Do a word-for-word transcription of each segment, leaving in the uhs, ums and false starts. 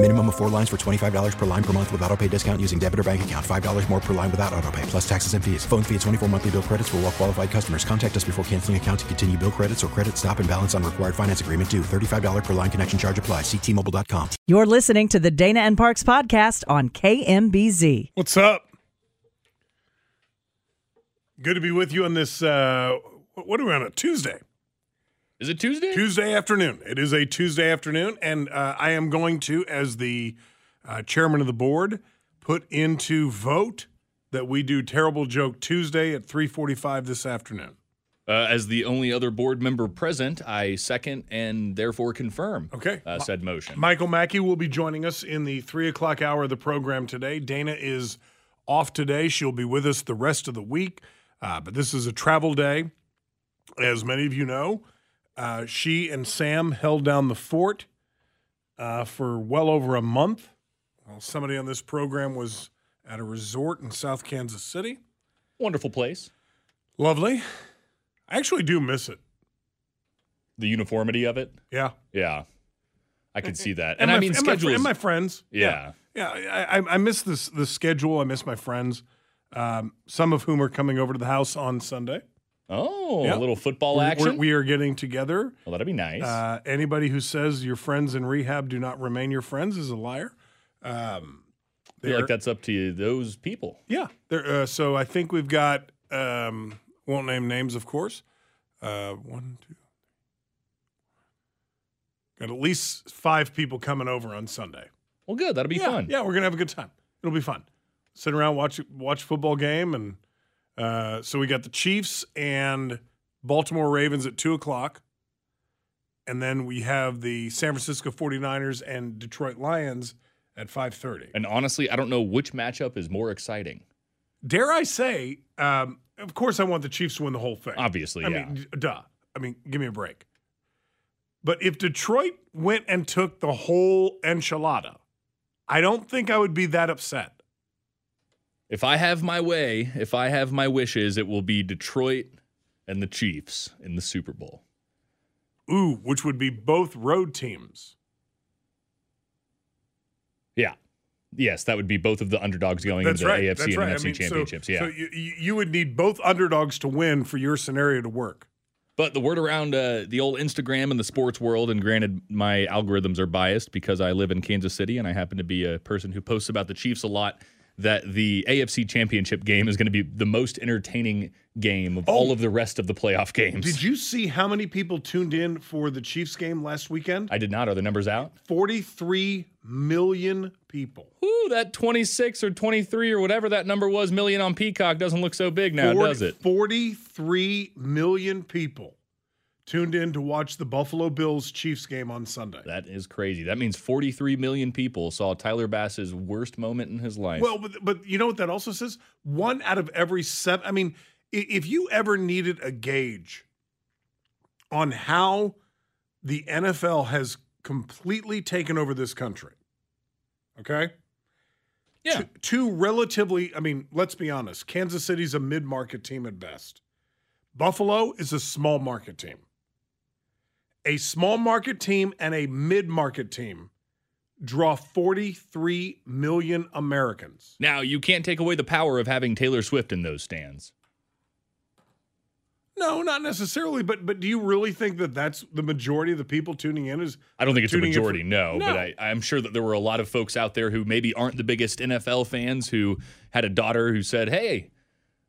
Minimum of four lines for twenty-five dollars per line per month with autopay discount using debit or bank account. five dollars more per line without autopay, plus taxes and fees. Phone fee at twenty-four monthly bill credits for well qualified customers. Contact us before canceling account to continue bill credits or credit stop and balance on required finance agreement due. thirty-five dollars per line connection charge applies. See T Mobile dot com. You're listening to the Dana and Parks podcast on K M B Z. What's up? Good to be with you on this, uh, what are we on, a Tuesday? Is it Tuesday? Tuesday afternoon. It is a Tuesday afternoon, and uh, I am going to, as the uh, chairman of the board, put into vote that we do Terrible Joke Tuesday at three forty-five this afternoon. Uh, as the only other board member present, I second and therefore confirm okay. uh, said motion. Michael Mackey will be joining us in the three o'clock hour of the program today. Dana is off today. She'll be with us the rest of the week, uh, but this is a travel day. As many of you know, Uh, she and Sam held down the fort uh, for well over a month. Well, somebody on this program was at a resort in South Kansas City. Wonderful place. Lovely. I actually do miss it. The uniformity of it? Yeah. Yeah. I could see that. And, and my, I mean, schedules. And my friends. Yeah. Yeah. yeah I, I miss this, the schedule. I miss my friends, um, some of whom are coming over to the house on Sunday. Oh, yep. A little football we're, action. We're, we are getting together. Well, that'd be nice. Uh, anybody who says your friends in rehab do not remain your friends is a liar. Um, I feel like that's up to those people. Yeah. Uh, so I think we've got, um, won't name names, of course. Uh, one, two. Got at least five people coming over on Sunday. Well, good. That'll be yeah, fun. Yeah, we're going to have a good time. It'll be fun. Sit around, watch watch football game, and Uh, so we got the Chiefs and Baltimore Ravens at two o'clock. And then we have the San Francisco forty-niners and Detroit Lions at five thirty. And honestly, I don't know which matchup is more exciting. Dare I say, um, of course I want the Chiefs to win the whole thing. Obviously, I yeah. mean, duh. I mean, give me a break. But if Detroit went and took the whole enchilada, I don't think I would be that upset. If I have my way, if I have my wishes, it will be Detroit and the Chiefs in the Super Bowl. Ooh, which would be both road teams. Yeah. Yes, that would be both of the underdogs going That's into right. the A F C That's and right. N F C I mean, championships. So, yeah. so you, you would need both underdogs to win for your scenario to work. But the word around uh, the old Instagram and the sports world, and granted, my algorithms are biased because I live in Kansas City and I happen to be a person who posts about the Chiefs a lot, that the A F C championship game is going to be the most entertaining game of oh, all of the rest of the playoff games. Did you see how many people tuned in for the Chiefs game last weekend? I did not. Are the numbers out? forty-three million people. Ooh, that twenty-six or twenty-three or whatever that number was million on Peacock doesn't look so big now, forty, does it? forty-three million people tuned in to watch the Buffalo Bills Chiefs game on Sunday. That is crazy. That means forty-three million people saw Tyler Bass's worst moment in his life. Well, but, but you know what that also says? One out of every seven. I mean, if you ever needed a gauge on how the N F L has completely taken over this country, okay? Yeah. Two, two relatively, I mean, let's be honest, Kansas City's a mid-market team at best. Buffalo is a small market team. A small market team and a mid-market team draw forty-three million Americans. Now, you can't take away the power of having Taylor Swift in those stands. No, not necessarily, but but do you really think that that's the majority of the people tuning in? Is I don't think it's a majority, for, no, no, but I, I'm sure that there were a lot of folks out there who maybe aren't the biggest N F L fans who had a daughter who said, hey,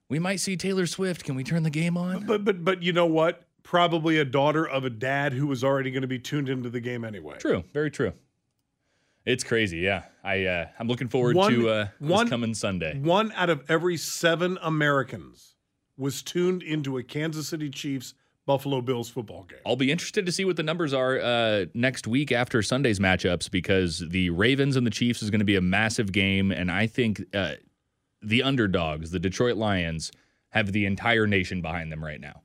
we might see Taylor Swift. Can we turn the game on? But but but you know what? Probably a daughter of a dad who was already going to be tuned into the game anyway. True. Very true. It's crazy, yeah. I uh, I'm looking forward one, to uh, one, this coming Sunday. One out of every seven Americans was tuned into a Kansas City Chiefs Buffalo Bills football game. I'll be interested to see what the numbers are uh, next week after Sunday's matchups, because the Ravens and the Chiefs is going to be a massive game, and I think uh, the underdogs, the Detroit Lions, have the entire nation behind them right now.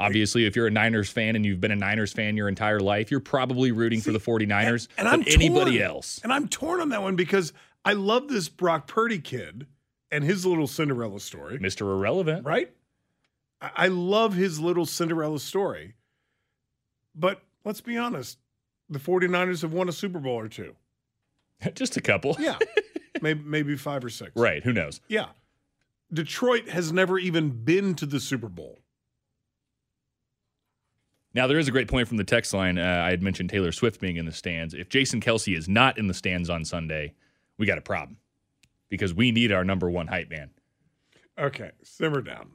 Obviously, if you're a Niners fan and you've been a Niners fan your entire life, you're probably rooting See, for the forty-niners and, and I'm anybody torn. else. And I'm torn on that one because I love this Brock Purdy kid and his little Cinderella story. Mister Irrelevant. Right? I love his little Cinderella story. But let's be honest, the forty-niners have won a Super Bowl or two. Just a couple. Yeah. maybe, maybe five or six. Right. Who knows? Yeah. Detroit has never even been to the Super Bowl. Now, there is a great point from the text line. Uh, I had mentioned Taylor Swift being in the stands. If Jason Kelce is not in the stands on Sunday, we got a problem because we need our number one hype man. Okay, simmer down.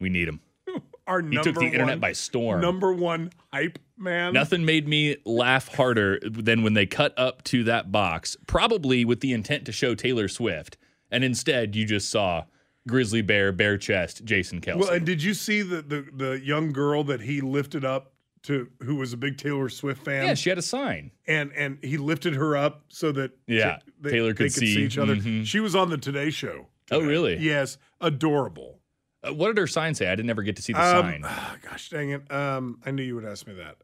We need him. Our number he took the one, internet by storm. Number one hype man. Nothing made me laugh harder than when they cut up to that box, probably with the intent to show Taylor Swift, and instead you just saw grizzly bear, bare chest, Jason Kelce. Well, and did you see the, the the young girl that he lifted up to, who was a big Taylor Swift fan? Yeah, she had a sign. And and he lifted her up so that yeah, she, they, Taylor could, they could see. see each other. Mm-hmm. She was on the Today Show today. Oh, really? Yes. Adorable. Uh, what did her sign say? I didn't ever get to see the um, sign. Oh, gosh, dang it. Um, I knew you would ask me that.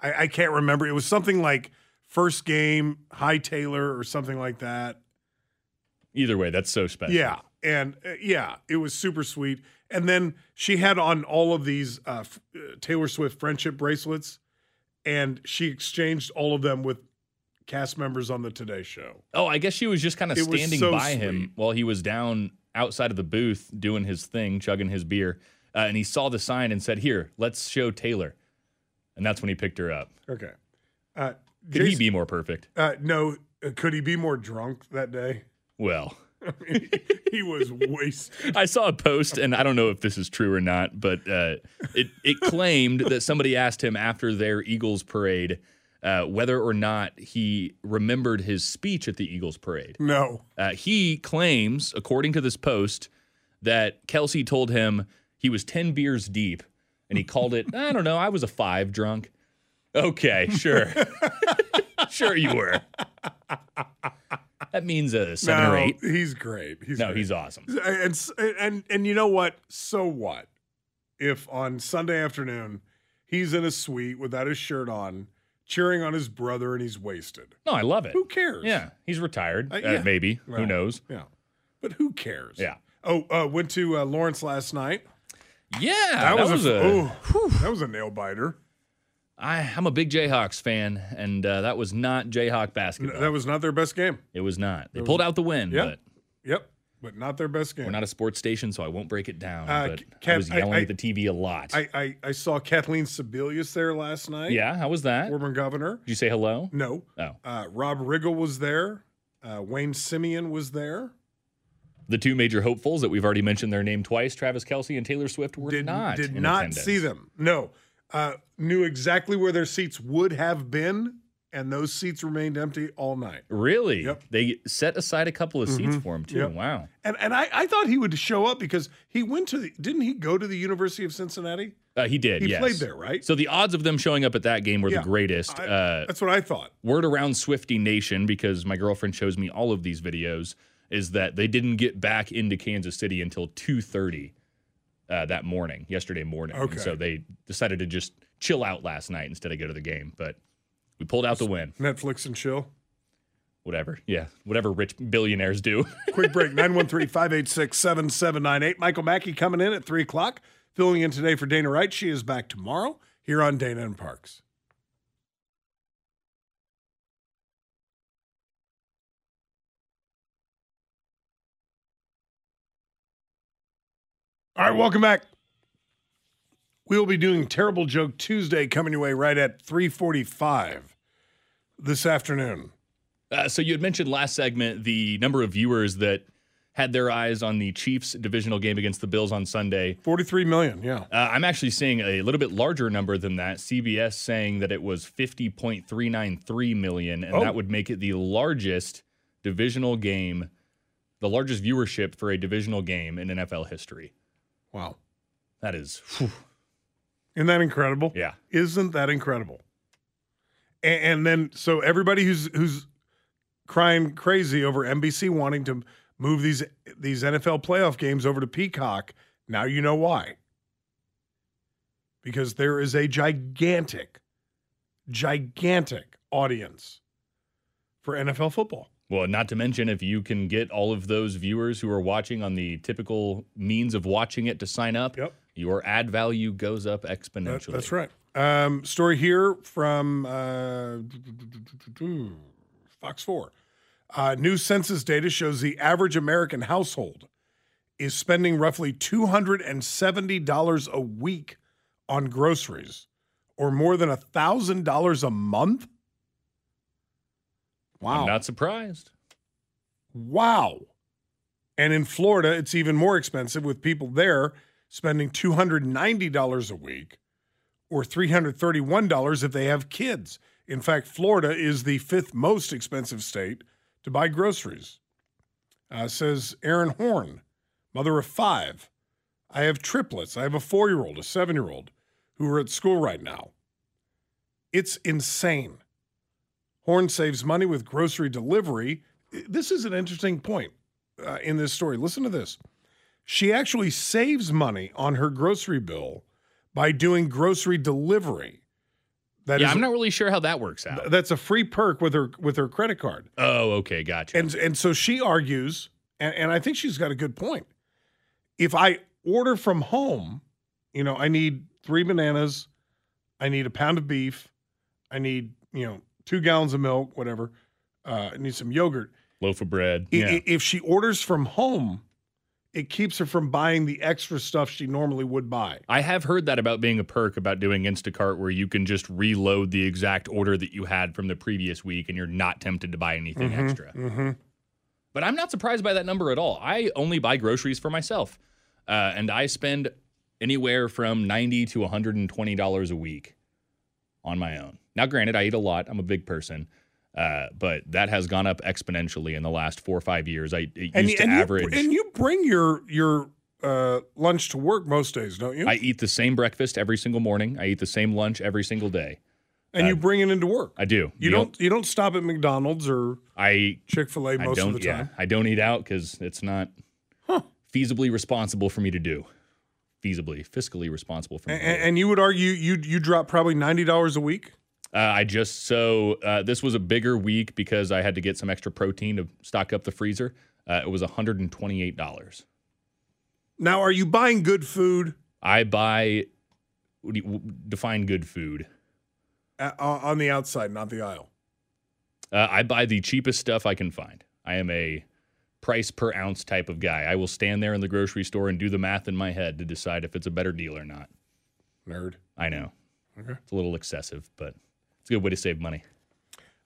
I, I can't remember. It was something like first game, hi, Taylor, or something like that. Either way, that's so special. Yeah, and uh, yeah, it was super sweet. And then she had on all of these uh, f- Taylor Swift friendship bracelets, and she exchanged all of them with cast members on the Today Show. Oh, I guess she was just kind of standing so by sweet. him while he was down outside of the booth doing his thing, chugging his beer, uh, and he saw the sign and said, "Here, let's show Taylor." And that's when he picked her up. Okay. Uh, could Jason, he be more perfect? Uh, no. Could he be more drunk that day? Well, I mean, he was wasted. I saw a post, and I don't know if this is true or not, but uh, it, it claimed that somebody asked him after their Eagles parade uh, whether or not he remembered his speech at the Eagles parade. No. Uh, he claims, according to this post, that Kelce told him he was ten beers deep, and he called it, I don't know, I was a five drunk. Okay, sure. Sure you were. That means a seven no, or eight. He's great. He's no, great. He's awesome. And, and and you know what? So what if on Sunday afternoon he's in a suite without his shirt on, cheering on his brother, and he's wasted? No, I love it. Who cares? Yeah, he's retired. Uh, yeah. uh, maybe. Well, who knows? Yeah, but who cares? Yeah. Oh, uh, went to uh, Lawrence last night. Yeah, that, that was, was a, a oh, that was a nail biter. I, I'm a big Jayhawks fan, and uh, that was not Jayhawk basketball. No, that was not their best game. It was not. They was, pulled out the win. Yep, but yep, but not their best game. We're not a sports station, so I won't break it down, uh, but Kat, I was yelling I, at the T V a lot. I, I, I saw Kathleen Sebelius there last night. Yeah, how was that? Former governor. Did you say hello? No. Oh. Uh, Rob Riggle was there. Uh, Wayne Simeon was there. The two major hopefuls that we've already mentioned their name twice, Travis Kelce and Taylor Swift, were did, not Did in not attendance. see them. No. Uh, knew exactly where their seats would have been, and those seats remained empty all night. Really? Yep. They set aside a couple of mm-hmm. seats for him, too. Yep. Wow. And and I, I thought he would show up because he went to the – didn't he go to the University of Cincinnati? Uh, he did, he yes. He played there, right? So the odds of them showing up at that game were yeah, the greatest. I, uh, that's what I thought. Word around Swiftie Nation, because my girlfriend shows me all of these videos, is that they didn't get back into Kansas City until two thirty. Uh, that morning, yesterday morning. Okay. And so they decided to just chill out last night instead of go to the game. But we pulled out the win. Netflix and chill? Whatever. Yeah. Whatever rich billionaires do. Quick break. nine one three, five eight six, seven seven nine eight. Michael Mackey coming in at three o'clock. Filling in today for Dana Wright. She is back tomorrow here on Dana and Parks. All right, welcome back. We will be doing Terrible Joke Tuesday coming your way right at three forty-five this afternoon. Uh, so you had mentioned last segment the number of viewers that had their eyes on the Chiefs divisional game against the Bills on Sunday. forty-three million, yeah. Uh, I'm actually seeing a little bit larger number than that. C B S saying that it was fifty point three nine three million, and oh. that would make it the largest divisional game, the largest viewership for a divisional game in N F L history. Wow. That is... Whew. Isn't that incredible? Yeah. Isn't that incredible? And, and then, so everybody who's who's crying crazy over N B C wanting to move these these N F L playoff games over to Peacock, now you know why. Because there is a gigantic, gigantic audience for N F L football. Well, not to mention if you can get all of those viewers who are watching on the typical means of watching it to sign up. Yep. Your ad value goes up exponentially. That, that's right. Um, story here from uh, Fox four. Uh, new census data shows the average American household is spending roughly two hundred seventy dollars a week on groceries, or more than one thousand dollars a month. Wow. I'm not surprised. Wow. And in Florida, it's even more expensive, with people there spending two hundred ninety dollars a week, or three hundred thirty-one dollars if they have kids. In fact, Florida is the fifth most expensive state to buy groceries. Uh, says Aaron Horn, mother of five. I have triplets. I have a four-year-old, a seven-year-old, who are at school right now. It's insane. Horn saves money with grocery delivery. This is an interesting point uh, in this story. Listen to this. She actually saves money on her grocery bill by doing grocery delivery. That yeah, is, I'm not really sure how that works out. That's a free perk with her with her credit card. Oh, okay, gotcha. And and so she argues, and, and I think she's got a good point. If I order from home, you know, I need three bananas, I need a pound of beef, I need, you know, two gallons of milk, whatever. Uh, I need some yogurt. Loaf of bread. I, yeah. If she orders from home, it keeps her from buying the extra stuff she normally would buy. I have heard that about being a perk about doing Instacart, where you can just reload the exact order that you had from the previous week and you're not tempted to buy anything mm-hmm, extra. Mm-hmm. But I'm not surprised by that number at all. I only buy groceries for myself, uh, and I spend anywhere from ninety to one hundred twenty dollars a week on my own. Now, granted, I eat a lot. I'm a big person. Uh, but that has gone up exponentially in the last four or five years. I it and, used to and average. You, and you bring your your uh, lunch to work most days, don't you? I eat the same breakfast every single morning. I eat the same lunch every single day. And uh, you bring it into work. I do. You, you don't, don't. You don't stop at McDonald's or I Chick-fil-A most I don't, of the time. Yeah, I don't eat out because it's not huh. feasibly responsible for me to do. Feasibly, fiscally responsible for me. And, to do. and you would argue you you drop probably ninety dollars a week. Uh, I just, so uh, this was a bigger week because I had to get some extra protein to stock up the freezer. Uh, it was one hundred twenty-eight dollars. Now, are you buying good food? I buy, define good food. Uh, on the outside, not the aisle. Uh, I buy the cheapest stuff I can find. I am a price per ounce type of guy. I will stand there in the grocery store and do the math in my head to decide if it's a better deal or not. Nerd. I know. Okay. It's a little excessive, but... It's a good way to save money.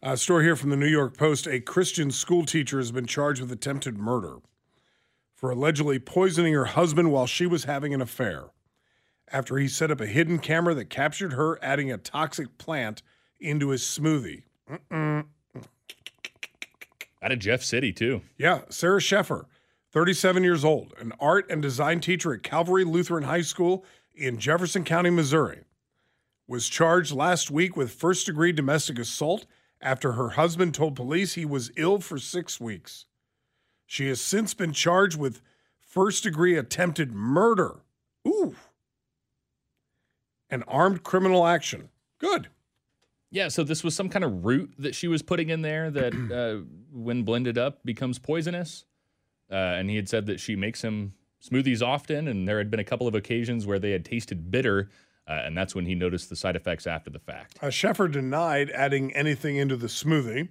A story here from the New York Post. A Christian school teacher has been charged with attempted murder for allegedly poisoning her husband while she was having an affair, after he set up a hidden camera that captured her adding a toxic plant into his smoothie. Mm-mm. Out of Jeff City, too. Yeah, Sarah Scheffer, thirty-seven years old, an art and design teacher at Calvary Lutheran High School in Jefferson County, Missouri, was charged last week with first-degree domestic assault after her husband told police he was ill for six weeks. She has since been charged with first-degree attempted murder. Ooh. An armed criminal action. Good. Yeah, so this was some kind of root that she was putting in there that, uh, when blended up, becomes poisonous. Uh, and he had said that she makes him smoothies often, and there had been a couple of occasions where they had tasted bitter. Uh, and that's when he noticed the side effects after the fact. Uh, Scheffer denied adding anything into the smoothie.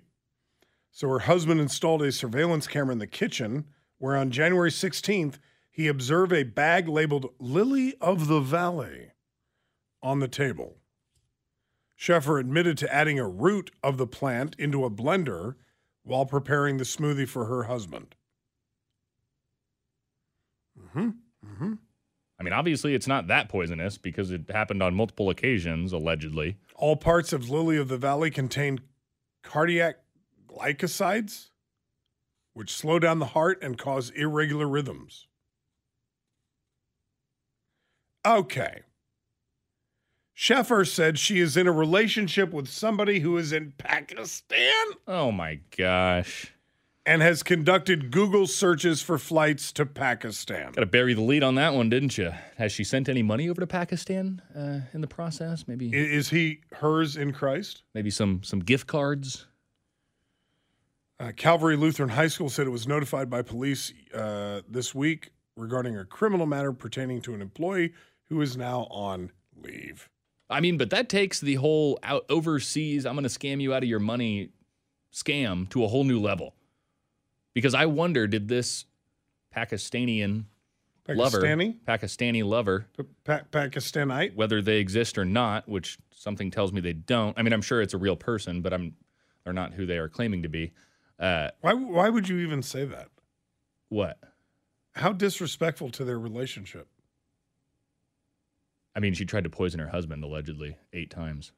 So her husband installed a surveillance camera in the kitchen, where on January sixteenth, he observed a bag labeled Lily of the Valley on the table. Scheffer admitted to adding a root of the plant into a blender while preparing the smoothie for her husband. Mm-hmm. Mm-hmm. I mean, obviously it's not that poisonous because it happened on multiple occasions, allegedly. All parts of Lily of the Valley contain cardiac glycosides, which slow down the heart and cause irregular rhythms. Okay. Scheffer said she is in a relationship with somebody who is in Pakistan. Oh, my gosh. And has conducted Google searches for flights to Pakistan. Got to bury the lead on that one, didn't you? Has she sent any money over to Pakistan uh, in the process? Maybe. Is he hers in Christ? Maybe some some gift cards. Uh, Calvary Lutheran High School said it was notified by police uh, this week regarding a criminal matter pertaining to an employee who is now on leave. I mean, but that takes the whole out overseas, I'm going to scam you out of your money scam to a whole new level. Because I wonder, did this Pakistani lover, Pakistani lover, pa- Pakistanite, whether they exist or not, which something tells me they don't. I mean, I'm sure it's a real person, but I'm they're not who they are claiming to be. Uh, why Why would you even say that? What? How disrespectful to their relationship. I mean, she tried to poison her husband, allegedly, eight times.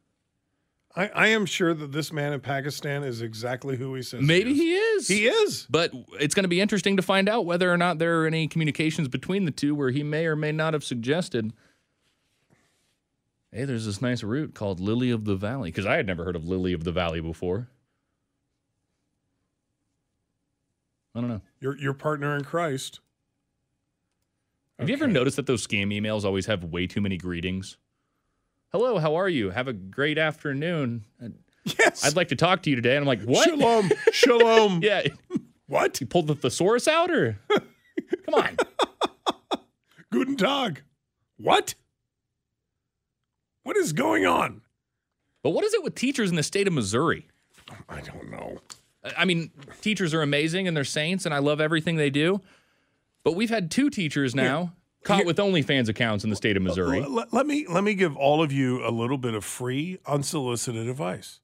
I, I am sure that this man in Pakistan is exactly who he says Maybe he is. He is. He is. But it's going to be interesting to find out whether or not there are any communications between the two where he may or may not have suggested, hey, there's this nice route called Lily of the Valley, because I had never heard of Lily of the Valley before. I don't know. Your your partner in Christ. Have okay. you ever noticed that those scam emails always have way too many greetings? Hello, how are you? Have a great afternoon. Yes. I'd like to talk to you today. And I'm like, what? Shalom. Shalom. Yeah. What? You pulled the thesaurus out or? Come on. Guten Tag. What? What is going on? But what is it with teachers in the state of Missouri? I don't know. I mean, teachers are amazing and they're saints, and I love everything they do. But we've had two teachers now here, caught here, with OnlyFans accounts in the state of Missouri. Let, let, let me let me give all of you a little bit of free, unsolicited advice.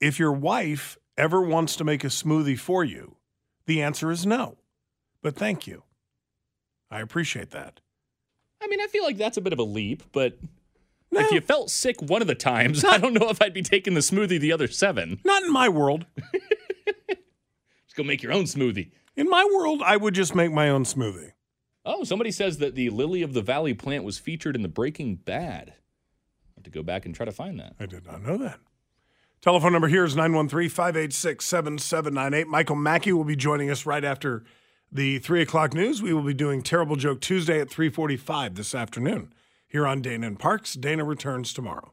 If your wife ever wants to make a smoothie for you, the answer is no. But thank you. I appreciate that. I mean, I feel like that's a bit of a leap, but... No. If you felt sick one of the times, I don't know if I'd be taking the smoothie the other seven. Not in my world. Just go make your own smoothie. In my world, I would just make my own smoothie. Oh, somebody says that the Lily of the Valley plant was featured in the Breaking Bad. I have to go back and try to find that. I did not know that. Telephone number here is nine one three, five eight six, seven seven nine eight. Michael Mackey will be joining us right after the three o'clock news. We will be doing Terrible Joke Tuesday at three forty-five this afternoon. Here on Dana and Parks. Dana returns tomorrow.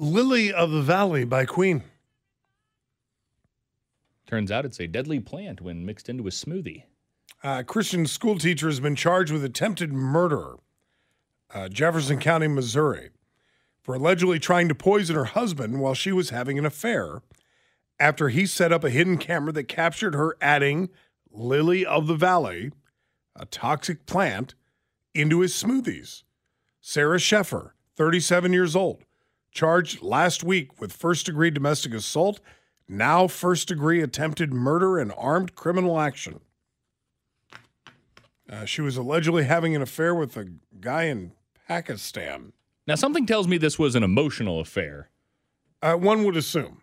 Lily of the Valley by Queen. Turns out it's a deadly plant when mixed into a smoothie. Uh, Christian school teacher has been charged with attempted murder, uh, Jefferson County, Missouri, for allegedly trying to poison her husband while she was having an affair after he set up a hidden camera that captured her adding Lily of the Valley, a toxic plant, into his smoothies. Sarah Scheffer, thirty-seven years old, charged last week with first-degree domestic assault, now first-degree attempted murder and armed criminal action. Uh, she was allegedly having an affair with a guy in Pakistan. Now, something tells me this was an emotional affair. Uh, one would assume.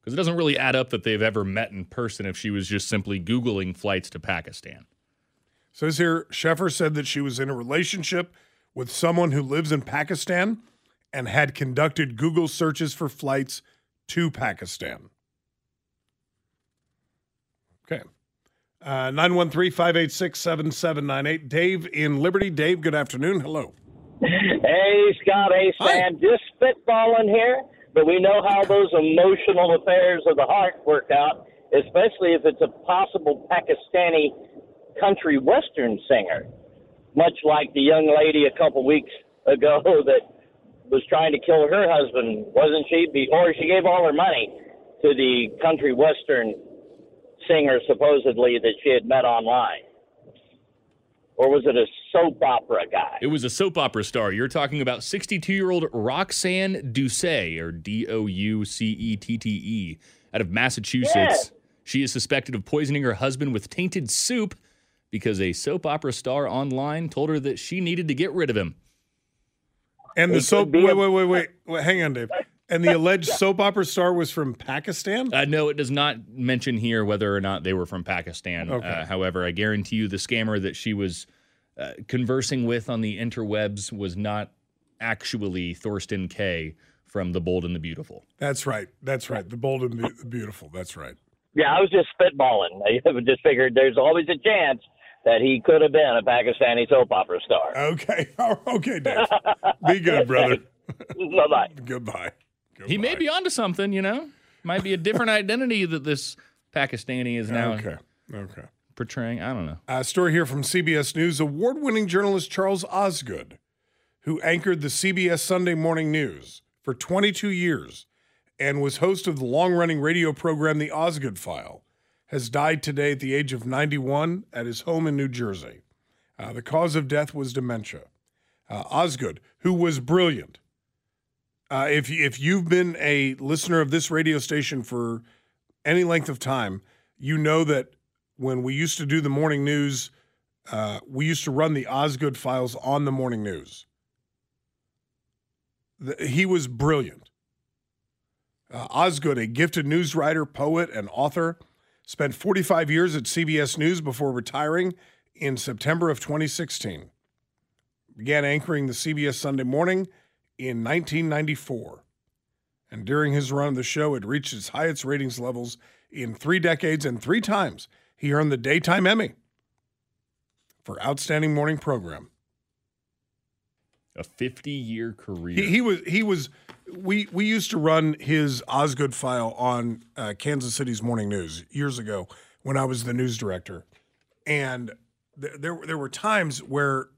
Because it doesn't really add up that they've ever met in person if she was just simply Googling flights to Pakistan. It says here, Scheffer said that she was in a relationship with someone who lives in Pakistan and had conducted Google searches for flights to Pakistan. Okay. Uh, nine one three, five eight six, seven seven nine eight. Dave in Liberty. Dave, good afternoon. Hello. Hey, Scott. Hey, Sam. Hi. Just spitballing here, but we know how those emotional affairs of the heart work out, especially if it's a possible Pakistani country western singer, much like the young lady a couple weeks ago that was trying to kill her husband, wasn't she? Before she gave all her money to the country western singer, supposedly, that she had met online. Or was it a soap opera guy? It was a soap opera star. You're talking about sixty-two-year-old Roxanne Doucette, or D O U C E T T E, out of Massachusetts. Yes. She is suspected of poisoning her husband with tainted soup because a soap opera star online told her that she needed to get rid of him. And the soap, wait, wait, wait, wait, wait, hang on, Dave. And the alleged soap opera star was from Pakistan? Uh, no, it does not mention here whether or not they were from Pakistan. Okay. Uh, however, I guarantee you the scammer that she was uh, conversing with on the interwebs was not actually Thorsten K. from The Bold and the Beautiful. That's right. That's right. The Bold and the Beautiful. That's right. Yeah, I was just spitballing. I just figured there's always a chance that he could have been a Pakistani soap opera star. Okay. Okay, Dave. Be good, brother. Bye-bye. Goodbye. Goodbye. He may be onto something, you know? Might be a different identity that this Pakistani is now okay. Okay. portraying. I don't know. A story here from C B S News. Award-winning journalist Charles Osgood, who anchored the C B S Sunday Morning News for twenty-two years and was host of the long-running radio program The Osgood File, has died today at the age of ninety-one at his home in New Jersey. Uh, the cause of death was dementia. Uh, Osgood, who was brilliant. Uh, if, if you've been a listener of this radio station for any length of time, you know that when we used to do the morning news, uh, we used to run the Osgood Files on the morning news. The, he was brilliant. Uh, Osgood, a gifted news writer, poet, and author, spent forty-five years at C B S News before retiring in September of twenty sixteen. Began anchoring the C B S Sunday Morning in nineteen ninety-four. And during his run of the show, it reached its highest ratings levels in three decades, and three times he earned the Daytime Emmy for Outstanding Morning Program. A fifty-year career. He, he was, he was, we we used to run his Osgood File on uh, Kansas City's Morning News years ago when I was the news director. And th- there there were times where,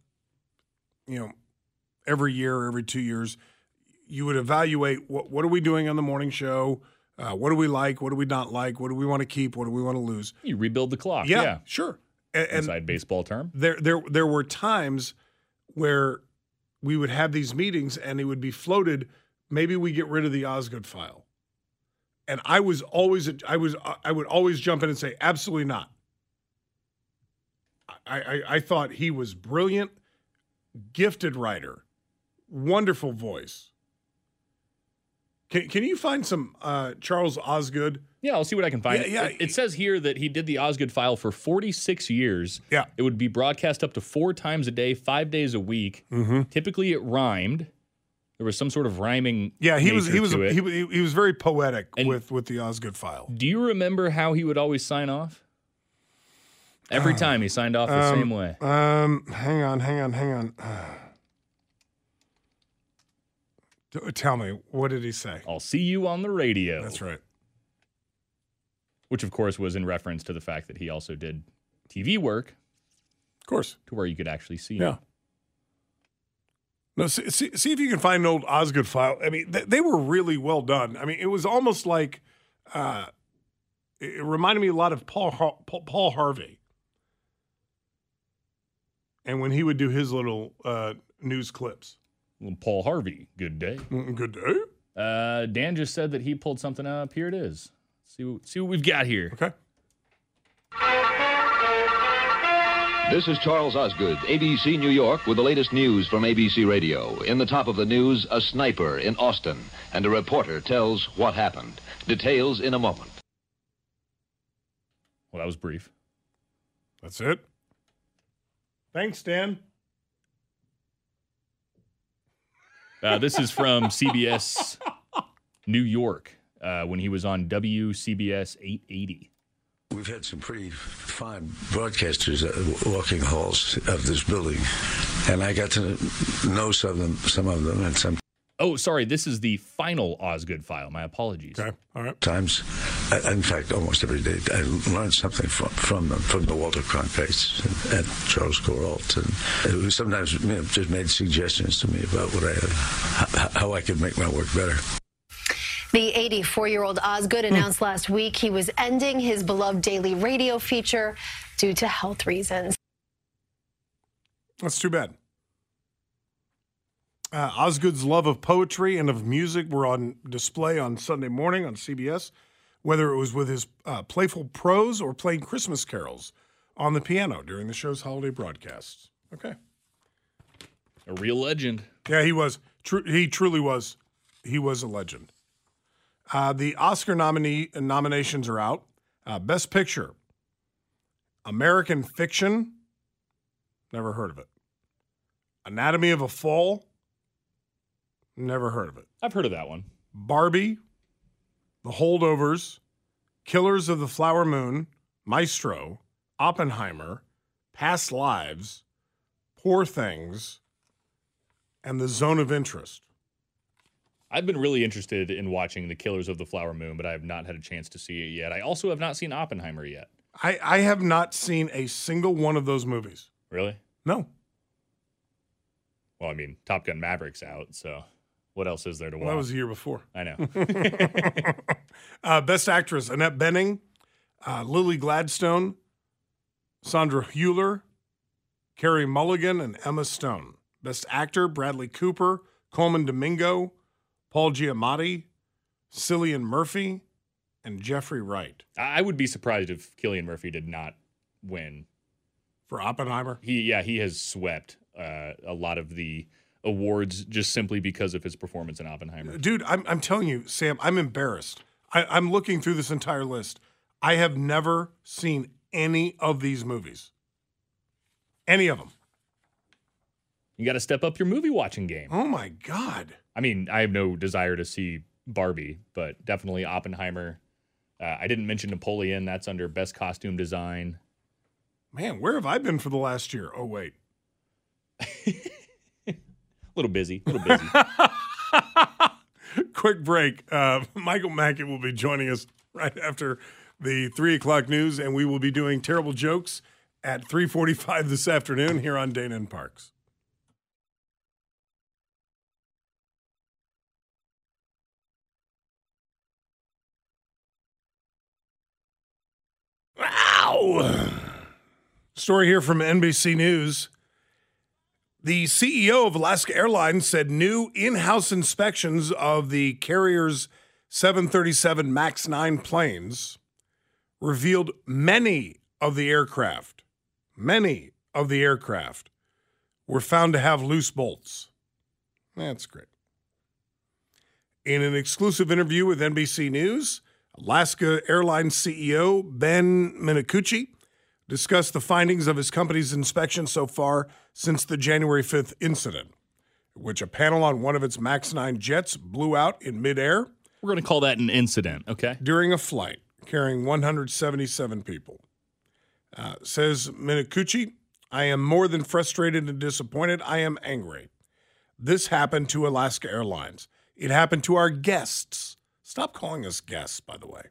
you know, every year, every two years, you would evaluate what, what are we doing on the morning show? Uh, what do we like? What do we not like? What do we want to keep? What do we want to lose? You rebuild the clock. Yeah, yeah. Sure. And, inside baseball term. There, there, there were times where we would have these meetings and it would be floated, maybe we get rid of the Osgood File. And I was always, I was, I would always jump in and say, absolutely not. I, I, I thought he was brilliant, gifted writer, wonderful voice. Can, can you find some uh, Charles Osgood? Yeah, I'll see what I can find. Yeah, yeah. It, it says here that he did the Osgood File for forty-six years. Yeah. It would be broadcast up to four times a day, five days a week. Mm-hmm. Typically, it rhymed. There was some sort of rhyming. Yeah, he was he was a, he, he was very poetic and with with the Osgood File. Do you remember how he would always sign off? Every uh, time he signed off the um, same way. Um, hang on, hang on, hang on. Uh, tell me, what did he say? I'll see you on the radio. That's right. Which, of course, was in reference to the fact that he also did T V work course, to where you could actually see yeah. him. No, see, see, see if you can find an old Osgood file. I mean, th- they were really well done. I mean, it was almost like uh, it reminded me a lot of Paul Har- Paul Harvey, and when he would do his little uh, news clips. Well, Paul Harvey, good day. Good day. Uh, Dan just said that he pulled something up. Here it is. See what, see what we've got here. Okay. This is Charles Osgood, A B C New York, with the latest news from A B C Radio. In the top of the news, a sniper in Austin, and a reporter tells what happened. Details in a moment. Well, that was brief. That's it. Thanks, Dan. Uh, this is from C B S New York uh, when he was on W C B S eight eighty. We've had some pretty fine broadcasters uh, walking halls of this building, and I got to know some of them, some of them, and some. Oh, sorry, this is the final Osgood file. My apologies. Okay, all right. Times, I, in fact, almost every day, I learned something from, from them, from the Walter Cronkite and, and Charles Corralt, and who sometimes you know, just made suggestions to me about what I, how, how I could make my work better. The eighty-four-year-old Osgood announced last week he was ending his beloved daily radio feature due to health reasons. That's too bad. Uh, Osgood's love of poetry and of music were on display on Sunday morning on C B S, whether it was with his uh, playful prose or playing Christmas carols on the piano during the show's holiday broadcasts. Okay. A real legend. Yeah, he was. Tru- he truly was. He was a legend. Uh, the Oscar nominee nominations are out. Uh, Best Picture, American Fiction, never heard of it. Anatomy of a Fall, never heard of it. I've heard of that one. Barbie, The Holdovers, Killers of the Flower Moon, Maestro, Oppenheimer, Past Lives, Poor Things, and The Zone of Interest. I've been really interested in watching The Killers of the Flower Moon, but I have not had a chance to see it yet. I also have not seen Oppenheimer yet. I, I have not seen a single one of those movies. Really? No. Well, I mean, Top Gun Maverick's out, so what else is there to watch? Well, that was the year before. I know. uh, Best Actress, Annette Bening, uh, Lily Gladstone, Sandra Hüller, Carey Mulligan, and Emma Stone. Best Actor, Bradley Cooper, Coleman Domingo, Paul Giamatti, Cillian Murphy, and Jeffrey Wright. I would be surprised if Cillian Murphy did not win. For Oppenheimer? He, yeah, he has swept uh, a lot of the awards just simply because of his performance in Oppenheimer. Dude, I'm, I'm telling you, Sam, I'm embarrassed. I, I'm looking through this entire list. I have never seen any of these movies. Any of them. You got to step up your movie-watching game. Oh, my God. I mean, I have no desire to see Barbie, but definitely Oppenheimer. Uh, I didn't mention Napoleon. That's under Best Costume Design. Man, where have I been for the last year? Oh, wait. A little busy. A little busy. Quick break. Uh, Michael Mackey will be joining us right after the three o'clock news, and we will be doing terrible jokes at three forty-five this afternoon here on Dana and Parks. Story here from N B C News. The C E O of Alaska Airlines said new in-house inspections of the carrier's seven thirty-seven max nine planes revealed many of the aircraft, many of the aircraft were found to have loose bolts. That's great. In an exclusive interview with N B C News, Alaska Airlines C E O Ben Minicucci discussed the findings of his company's inspection so far since the January fifth incident, which a panel on one of its max nine jets blew out in midair. We're going to call that an incident, okay? During a flight carrying one hundred seventy-seven people. Uh, says Minicucci, I am more than frustrated and disappointed. I am angry. This happened to Alaska Airlines. It happened to our guests. Stop calling us guests, by the way.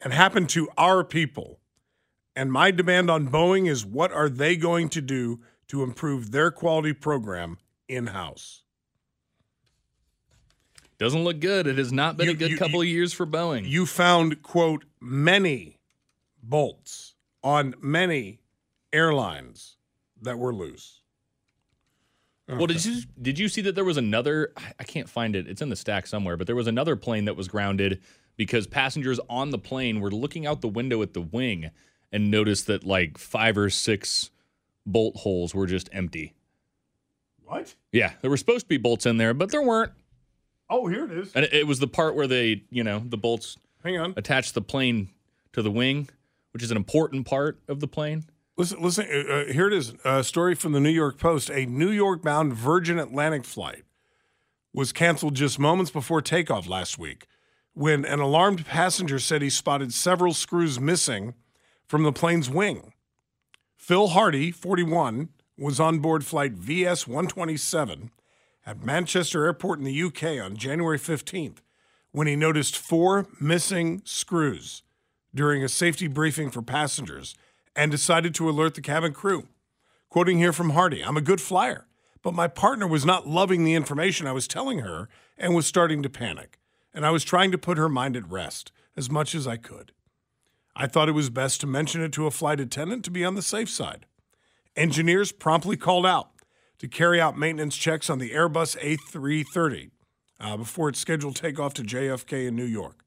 And happened to our people. And my demand on Boeing is, what are they going to do to improve their quality program in-house? Doesn't look good. It has not been you, a good you, couple you, of years for Boeing. You found, quote, many bolts on many airlines that were loose. Okay. Well, did you did you see that there was another, I can't find it, it's in the stack somewhere, but there was another plane that was grounded because passengers on the plane were looking out the window at the wing and noticed that like five or six bolt holes were just empty. What? Yeah, there were supposed to be bolts in there, but there weren't. Oh, here it is. And it was the part where they, you know, the bolts Hang on. attach the plane to the wing, which is an important part of the plane. Listen, listen. Uh, here it is. A story from the New York Post. A New York-bound Virgin Atlantic flight was canceled just moments before takeoff last week when an alarmed passenger said he spotted several screws missing from the plane's wing. Phil Hardy, forty-one, was on board flight V S one twenty-seven at Manchester Airport in the U K on January fifteenth when he noticed four missing screws during a safety briefing for passengers and decided to alert the cabin crew. Quoting here from Hardy, "I'm a good flyer, but my partner was not loving the information I was telling her and was starting to panic, and I was trying to put her mind at rest as much as I could. I thought it was best to mention it to a flight attendant to be on the safe side. Engineers promptly called out to carry out maintenance checks on the Airbus A three thirty uh, before its scheduled takeoff to J F K in New York."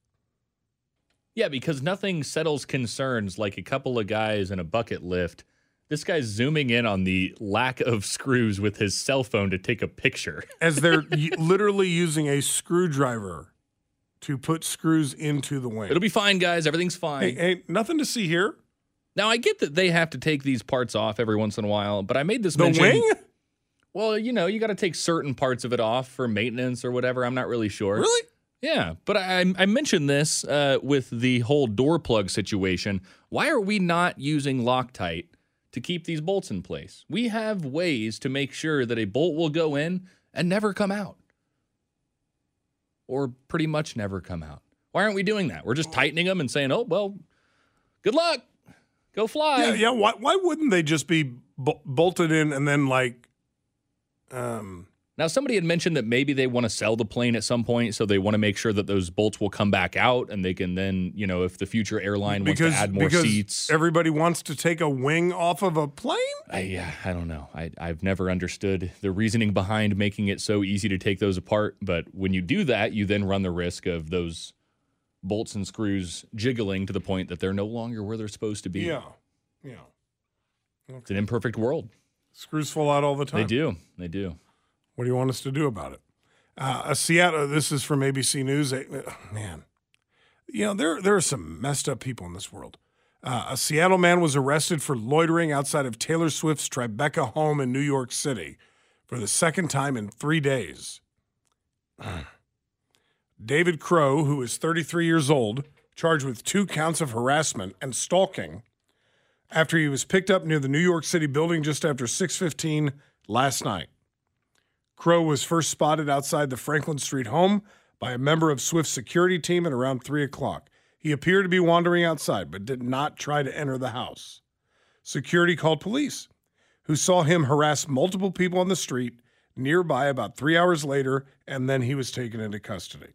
Yeah, because nothing settles concerns like a couple of guys in a bucket lift. This guy's zooming in on the lack of screws with his cell phone to take a picture. As they're literally using a screwdriver to put screws into the wing. It'll be fine, guys. Everything's fine. Hey, hey, nothing to see here. Now, I get that they have to take these parts off every once in a while, but I made this the mention. The wing? Well, you know, you got to take certain parts of it off for maintenance or whatever. I'm not really sure. Really? Yeah, but I, I mentioned this uh, with the whole door plug situation. Why are we not using Loctite to keep these bolts in place? We have ways to make sure that a bolt will go in and never come out. Or pretty much never come out. Why aren't we doing that? We're just tightening them and saying, oh, well, good luck. Go fly. Yeah, yeah. Why, why wouldn't they just be bo- bolted in and then like... um. Now, somebody had mentioned that maybe they want to sell the plane at some point, so they want to make sure that those bolts will come back out, and they can then, you know, if the future airline wants because, to add more because seats. Everybody wants to take a wing off of a plane? I, yeah, I don't know. I, I've never understood the reasoning behind making it so easy to take those apart, but when you do that, you then run the risk of those bolts and screws jiggling to the point that they're no longer where they're supposed to be. Yeah, yeah. Okay. It's an imperfect world. Screws fall out all the time. They do, they do. What do you want us to do about it? Uh, a Seattle. This is from A B C News. Uh, man, you know there there are some messed up people in this world. Uh, a Seattle man was arrested for loitering outside of Taylor Swift's Tribeca home in New York City for the second time in three days. David Crow, who is thirty-three years old, charged with two counts of harassment and stalking, after he was picked up near the New York City building just after six fifteen last night. Crow was first spotted outside the Franklin Street home by a member of Swift's security team at around three o'clock. He appeared to be wandering outside, but did not try to enter the house. Security called police, who saw him harass multiple people on the street nearby about three hours later, and then he was taken into custody.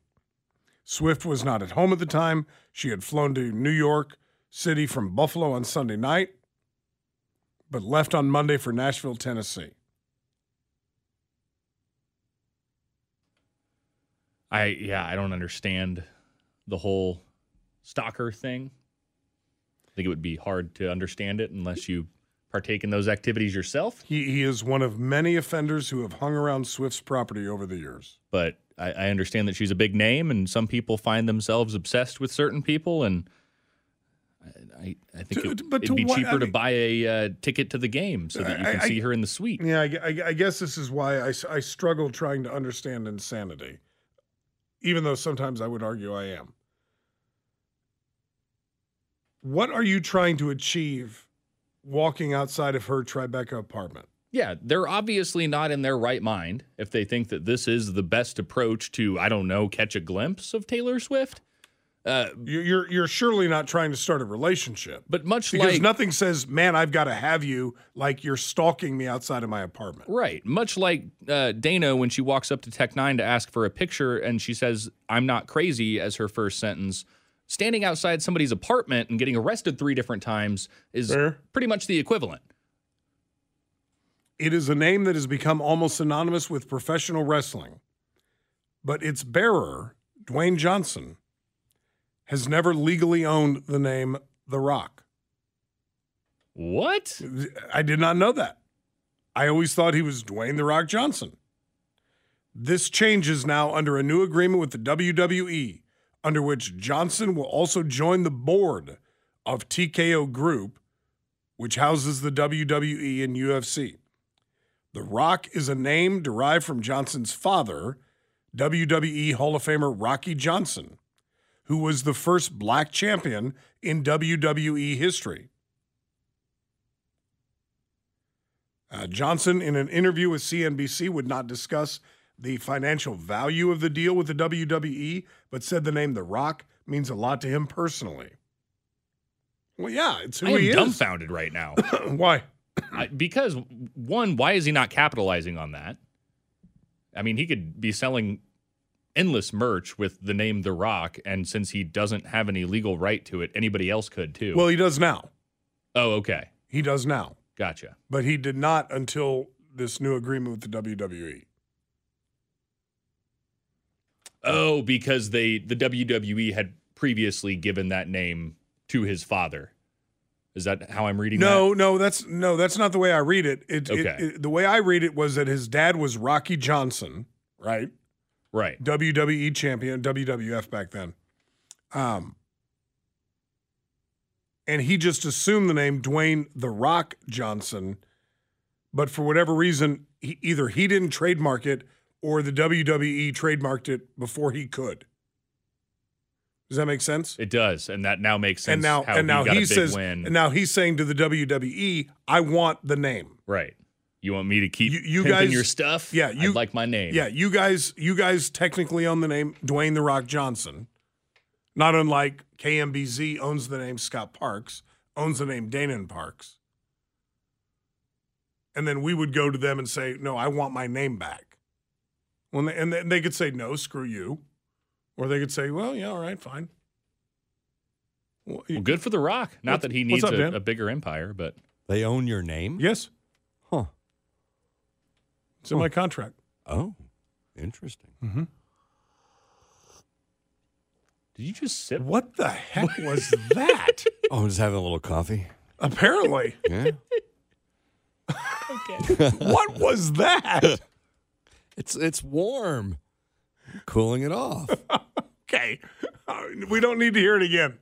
Swift was not at home at the time. She had flown to New York City from Buffalo on Sunday night, but left on Monday for Nashville, Tennessee. I yeah, I don't understand the whole stalker thing. I think it would be hard to understand it unless you partake in those activities yourself. He he is one of many offenders who have hung around Swift's property over the years. But I, I understand that she's a big name, and some people find themselves obsessed with certain people, and I I think to, it, it'd to be what, cheaper I mean, to buy a uh, ticket to the game so that you can I, see I, her in the suite. Yeah, I, I, I guess this is why I, I struggle trying to understand insanity. Even though sometimes I would argue I am. What are you trying to achieve walking outside of her Tribeca apartment? Yeah, they're obviously not in their right mind if they think that this is the best approach to, I don't know, catch a glimpse of Taylor Swift. Uh, you're you're surely not trying to start a relationship, but much because like because nothing says, "Man, I've got to have you," like you're stalking me outside of my apartment, right? Much like uh, Dana when she walks up to Tech Nine to ask for a picture, and she says, "I'm not crazy" as her first sentence. Standing outside somebody's apartment and getting arrested three different times is Fair. Pretty much the equivalent. It is a name that has become almost synonymous with professional wrestling, but its bearer, Dwayne Johnson, has never legally owned the name The Rock. What? I did not know that. I always thought he was Dwayne The Rock Johnson. This changes now under a new agreement with the W W E, under which Johnson will also join the board of T K O Group, which houses the W W E and U F C. The Rock is a name derived from Johnson's father, W W E Hall of Famer Rocky Johnson, who was the first black champion in W W E history. Uh, Johnson, in an interview with C N B C, would not discuss the financial value of the deal with the W W E, but said the name The Rock means a lot to him personally. Well, yeah, it's who I he is. I am dumbfounded right now. Why? I, because, one, why is he not capitalizing on that? I mean, he could be selling endless merch with the name The Rock, and since he doesn't have any legal right to it, anybody else could too. Well, he does now. Oh, okay. He does now. Gotcha. But he did not until this new agreement with the W W E. Oh, because they the W W E had previously given that name to his father. Is that how I'm reading no, that? No, no, that's no, that's not the way I read it. It, okay. it, it the way I read it was that his dad was Rocky Johnson, right? Right. W W E champion, W W F back then. Um, and he just assumed the name Dwayne The Rock Johnson, but for whatever reason, he, either he didn't trademark it or the W W E trademarked it before he could. Does that make sense? It does, and that now makes sense. And now, how and now he, got he a big says, win. And now he's saying to the W W E, "I want the name." Right. You want me to keep you, you pimping guys, your stuff? Yeah, you I'd like my name. Yeah, you guys, you guys technically own the name Dwayne The Rock Johnson. Not unlike K M B Z owns the name Scott Parks, owns the name Dana and Parks, and then we would go to them and say, "No, I want my name back." When they, and they could say, "No, screw you." Or they could say, well, yeah, all right, fine. Well, well, good for The Rock. Not that he needs up, a, a bigger empire, but. They own your name? Yes. Huh. It's huh. in my contract. Oh, interesting. Mm-hmm. Did you just sip? What the heck was that? Oh, I'm just having a little coffee. Apparently. Yeah. Okay. What was that? It's It's warm. Cooling it off. Okay. We don't need to hear it again.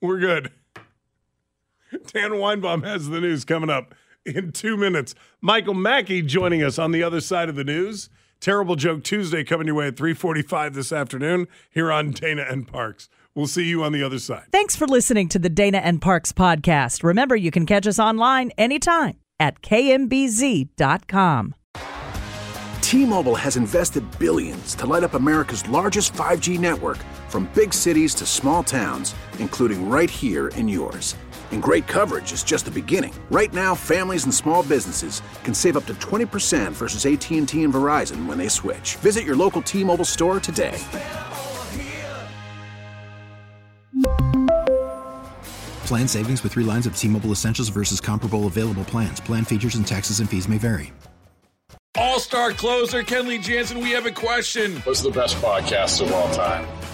We're good. Dan Weinbaum has the news coming up in two minutes. Michael Mackey joining us on the other side of the news. Terrible Joke Tuesday coming your way at three forty-five this afternoon here on Dana and Parks. We'll see you on the other side. Thanks for listening to the Dana and Parks podcast. Remember, you can catch us online anytime at K M B Z dot com. T-Mobile has invested billions to light up America's largest five G network, from big cities to small towns, including right here in yours. And great coverage is just the beginning. Right now, families and small businesses can save up to twenty percent versus A T and T and Verizon when they switch. Visit your local T-Mobile store today. Plan savings with three lines of T-Mobile Essentials versus comparable available plans. Plan features and taxes and fees may vary. All-star closer, Kenley Jansen, we have a question. What's the best podcast of all time?